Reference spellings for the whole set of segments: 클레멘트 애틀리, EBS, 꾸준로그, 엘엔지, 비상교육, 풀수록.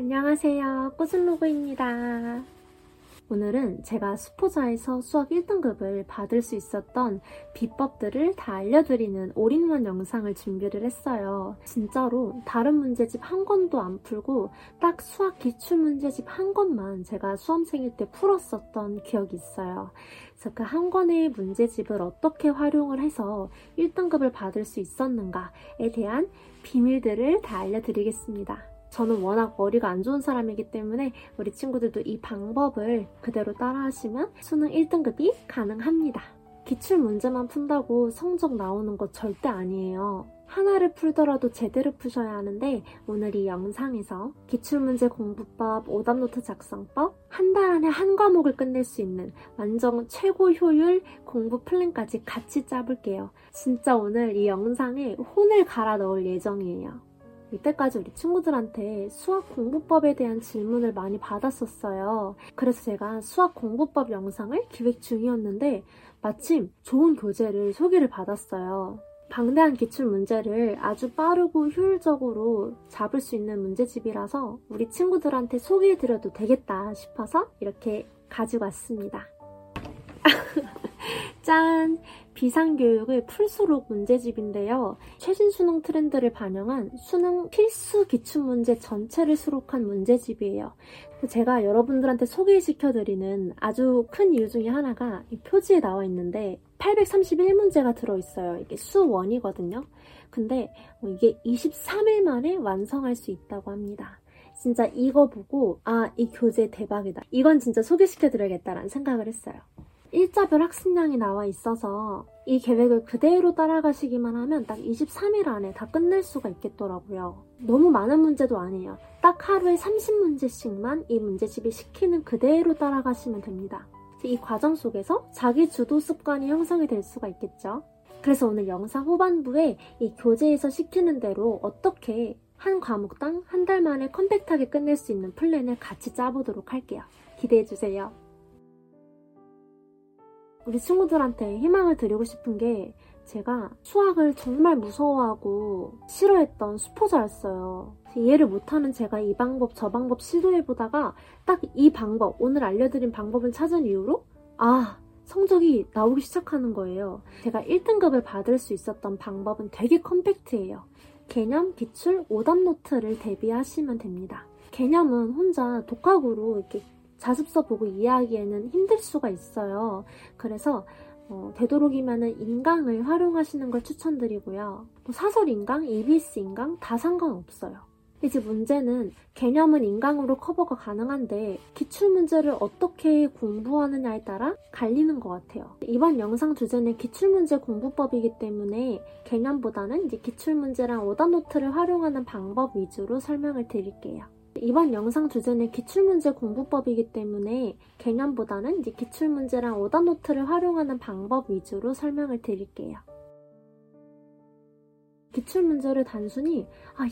안녕하세요. 꾸준로그입니다. 오늘은 제가 수포자에서 수학 1등급을 받을 수 있었던 비법들을 다 알려드리는 올인원 영상을 준비를 했어요. 진짜로 다른 문제집 한 권도 안 풀고 딱 수학 기출문제집 한 권만 제가 수험생일 때 풀었었던 기억이 있어요. 그래서 그 한 권의 문제집을 어떻게 활용을 해서 1등급을 받을 수 있었는가에 대한 비밀들을 다 알려드리겠습니다. 저는 워낙 머리가 안 좋은 사람이기 때문에 우리 친구들도 이 방법을 그대로 따라 하시면 수능 1등급이 가능합니다. 기출 문제만 푼다고 성적 나오는 거 절대 아니에요. 하나를 풀더라도 제대로 푸셔야 하는데 오늘 이 영상에서 기출문제 공부법, 오답노트 작성법, 한 달 안에 한 과목을 끝낼 수 있는 완전 최고 효율 공부 플랜까지 같이 짜볼게요. 진짜 오늘 이 영상에 혼을 갈아 넣을 예정이에요. 이때까지 우리 친구들한테 수학 공부법에 대한 질문을 많이 받았었어요. 그래서 제가 수학 공부법 영상을 기획 중이었는데 마침 좋은 교재를 소개를 받았어요. 방대한 기출 문제를 아주 빠르고 효율적으로 잡을 수 있는 문제집이라서 우리 친구들한테 소개해드려도 되겠다 싶어서 이렇게 가지고 왔습니다. 짠! 비상교육의 풀수록 문제집인데요. 최신 수능 트렌드를 반영한 수능 필수 기출문제 전체를 수록한 문제집이에요. 제가 여러분들한테 소개시켜드리는 아주 큰 이유 중에 하나가 이 표지에 나와 있는데 831문제가 들어있어요. 이게 수1이거든요. 근데 이게 23일 만에 완성할 수 있다고 합니다. 진짜 이거 보고 아, 이 교재 대박이다. 이건 진짜 소개시켜드려야겠다라는 생각을 했어요. 일자별 학습량이 나와 있어서 이 계획을 그대로 따라가시기만 하면 딱 23일 안에 다 끝낼 수가 있겠더라고요. 너무 많은 문제도 아니에요. 딱 하루에 30문제씩만 이 문제집이 시키는 그대로 따라가시면 됩니다. 이 과정 속에서 자기 주도 습관이 형성이 될 수가 있겠죠. 그래서 오늘 영상 후반부에 이 교재에서 시키는 대로 어떻게 한 과목당 한 달 만에 컴팩트하게 끝낼 수 있는 플랜을 같이 짜보도록 할게요. 기대해주세요. 우리 친구들한테 희망을 드리고 싶은 게 제가 수학을 정말 무서워하고 싫어했던 수포자였어요. 이해를 못하는 제가 이 방법 저 방법 시도해보다가 딱 이 방법, 오늘 알려드린 방법을 찾은 이후로 아, 성적이 나오기 시작하는 거예요. 제가 1등급을 받을 수 있었던 방법은 되게 컴팩트해요. 개념, 기출, 오답노트를 대비하시면 됩니다. 개념은 혼자 독학으로 이렇게 자습서 보고 이해하기에는 힘들 수가 있어요. 그래서 되도록이면 인강을 활용하시는 걸 추천드리고요. 뭐 사설 인강, EBS 인강 다 상관없어요. 이제 문제는 개념은 인강으로 커버가 가능한데 기출문제를 어떻게 공부하느냐에 따라 갈리는 것 같아요. 이번 영상 주제는 기출문제 공부법이기 때문에 개념보다는 이제 기출문제랑 오답노트를 활용하는 방법 위주로 설명을 드릴게요. 이번 영상 주제는 기출문제 공부법이기 때문에 개념보다는 이제 기출문제랑 오답노트를 활용하는 방법 위주로 설명을 드릴게요. 기출문제를 단순히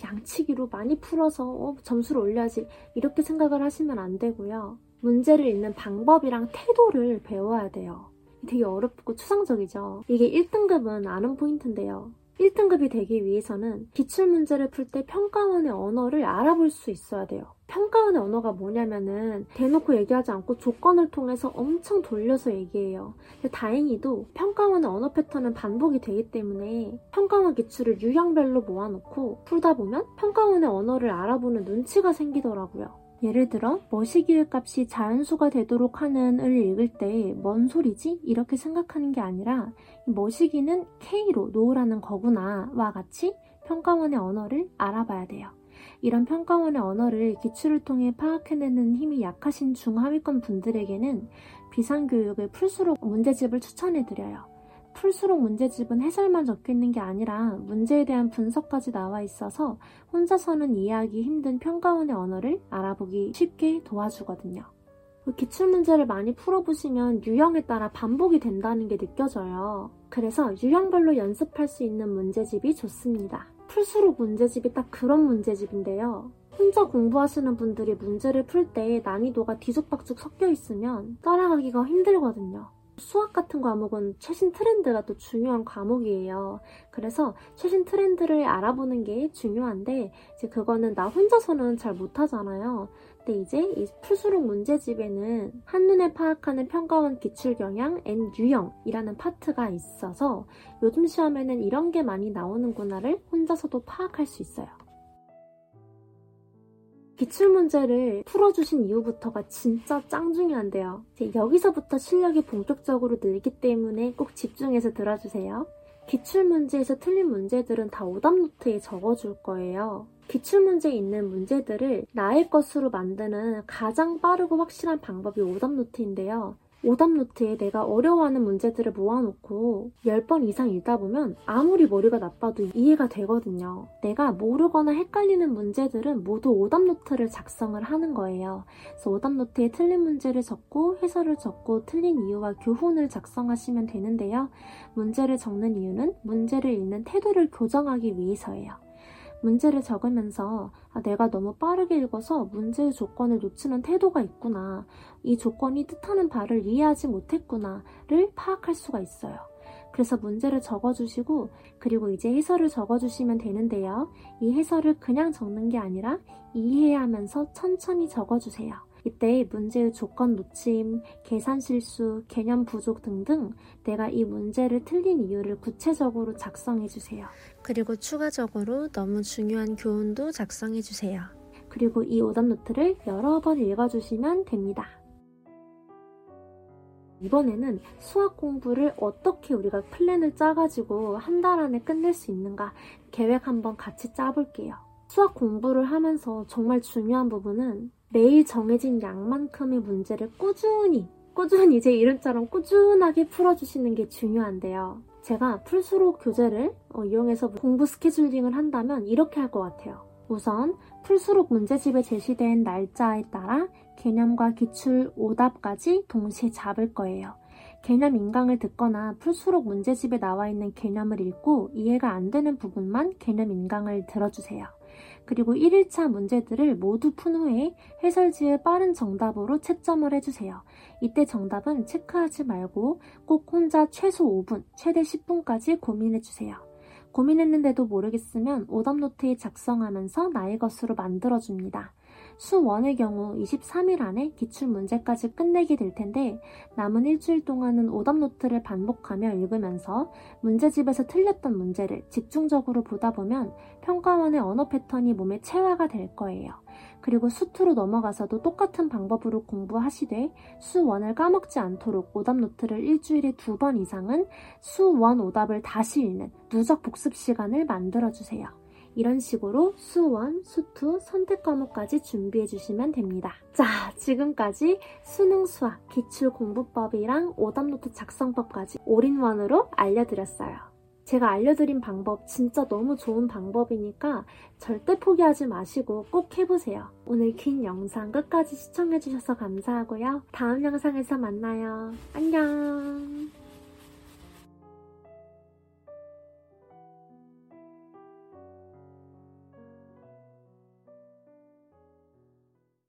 양치기로 많이 풀어서 점수를 올려야지 이렇게 생각을 하시면 안 되고요. 문제를 읽는 방법이랑 태도를 배워야 돼요. 되게 어렵고 추상적이죠. 이게 1등급은 아는 포인트인데요. 1등급이 되기 위해서는 기출문제를 풀 때 평가원의 언어를 알아볼 수 있어야 돼요. 평가원의 언어가 뭐냐면은 대놓고 얘기하지 않고 조건을 통해서 엄청 돌려서 얘기해요. 근데 다행히도 평가원의 언어 패턴은 반복이 되기 때문에 평가원 기출을 유형별로 모아놓고 풀다 보면 평가원의 언어를 알아보는 눈치가 생기더라고요. 예를 들어 머시기의 값이 자연수가 되도록 하는 을 읽을 때 뭔 소리지? 이렇게 생각하는 게 아니라 머시기는 K로 놓으라는 거구나 와 같이 평가원의 언어를 알아봐야 돼요. 이런 평가원의 언어를 기출을 통해 파악해내는 힘이 약하신 중하위권 분들에게는 비상교육의 풀수록 문제집을 추천해드려요. 풀수록 문제집은 해설만 적혀있는 게 아니라 문제에 대한 분석까지 나와 있어서 혼자서는 이해하기 힘든 평가원의 언어를 알아보기 쉽게 도와주거든요. 기출문제를 많이 풀어보시면 유형에 따라 반복이 된다는 게 느껴져요. 그래서 유형별로 연습할 수 있는 문제집이 좋습니다. 풀수록 문제집이 딱 그런 문제집인데요. 혼자 공부하시는 분들이 문제를 풀 때 난이도가 뒤죽박죽 섞여 있으면 따라가기가 힘들거든요. 수학 같은 과목은 최신 트렌드가 또 중요한 과목이에요. 그래서 최신 트렌드를 알아보는 게 중요한데 이제 그거는 나 혼자서는 잘 못하잖아요. 근데 이제 이 풀수록 문제집에는 한눈에 파악하는 평가원 기출경향 and 유형이라는 파트가 있어서 요즘 시험에는 이런 게 많이 나오는구나를 혼자서도 파악할 수 있어요. 기출문제를 풀어주신 이후부터가 진짜 짱 중요한데요. 여기서부터 실력이 본격적으로 늘기 때문에 꼭 집중해서 들어주세요. 기출문제에서 틀린 문제들은 다 오답노트에 적어줄 거예요. 기출문제에 있는 문제들을 나의 것으로 만드는 가장 빠르고 확실한 방법이 오답노트인데요. 오답노트에 내가 어려워하는 문제들을 모아놓고 10번 이상 읽다보면 아무리 머리가 나빠도 이해가 되거든요. 내가 모르거나 헷갈리는 문제들은 모두 오답노트를 작성을 하는 거예요. 그래서 오답노트에 틀린 문제를 적고 해설을 적고 틀린 이유와 교훈을 작성하시면 되는데요. 문제를 적는 이유는 문제를 읽는 태도를 교정하기 위해서예요. 문제를 적으면서 내가 너무 빠르게 읽어서 문제의 조건을 놓치는 태도가 있구나, 이 조건이 뜻하는 바를 이해하지 못했구나를 파악할 수가 있어요. 그래서 문제를 적어주시고 그리고 이제 해설을 적어주시면 되는데요. 이 해설을 그냥 적는 게 아니라 이해하면서 천천히 적어주세요. 이때 문제의 조건 놓침, 계산 실수, 개념 부족 등등 내가 이 문제를 틀린 이유를 구체적으로 작성해주세요. 그리고 추가적으로 너무 중요한 교훈도 작성해주세요. 그리고 이 오답노트를 여러 번 읽어주시면 됩니다. 이번에는 수학 공부를 어떻게 우리가 플랜을 짜가지고 한 달 안에 끝낼 수 있는가 계획 한번 같이 짜볼게요. 수학 공부를 하면서 정말 중요한 부분은 매일 정해진 양만큼의 문제를 꾸준히 제 이름처럼 꾸준하게 풀어주시는 게 중요한데요. 제가 풀수록 교재를 이용해서 공부 스케줄링을 한다면 이렇게 할 것 같아요. 우선 풀수록 문제집에 제시된 날짜에 따라 개념과 기출, 오답까지 동시에 잡을 거예요. 개념 인강을 듣거나 풀수록 문제집에 나와 있는 개념을 읽고 이해가 안 되는 부분만 개념 인강을 들어주세요. 그리고 1일차 문제들을 모두 푼 후에 해설지의 빠른 정답으로 채점을 해주세요. 이때 정답은 체크하지 말고 꼭 혼자 최소 5분, 최대 10분까지 고민해주세요. 고민했는데도 모르겠으면 오답노트에 작성하면서 나의 것으로 만들어줍니다. 수 1의 경우 23일 안에 기출문제까지 끝내게 될 텐데 남은 일주일 동안은 오답노트를 반복하며 읽으면서 문제집에서 틀렸던 문제를 집중적으로 보다 보면 평가원의 언어 패턴이 몸에 체화가 될 거예요. 그리고 수 2로 넘어가서도 똑같은 방법으로 공부하시되 수 1을 까먹지 않도록 오답노트를 일주일에 2번 이상은 수 1 오답을 다시 읽는 누적 복습 시간을 만들어주세요. 이런 식으로 수 1, 수 2, 선택 과목까지 준비해 주시면 됩니다. 자, 지금까지 수능 수학, 기출 공부법이랑 오답노트 작성법까지 올인원으로 알려드렸어요. 제가 알려드린 방법 진짜 너무 좋은 방법이니까 절대 포기하지 마시고 꼭 해보세요. 오늘 긴 영상 끝까지 시청해주셔서 감사하고요. 다음 영상에서 만나요. 안녕!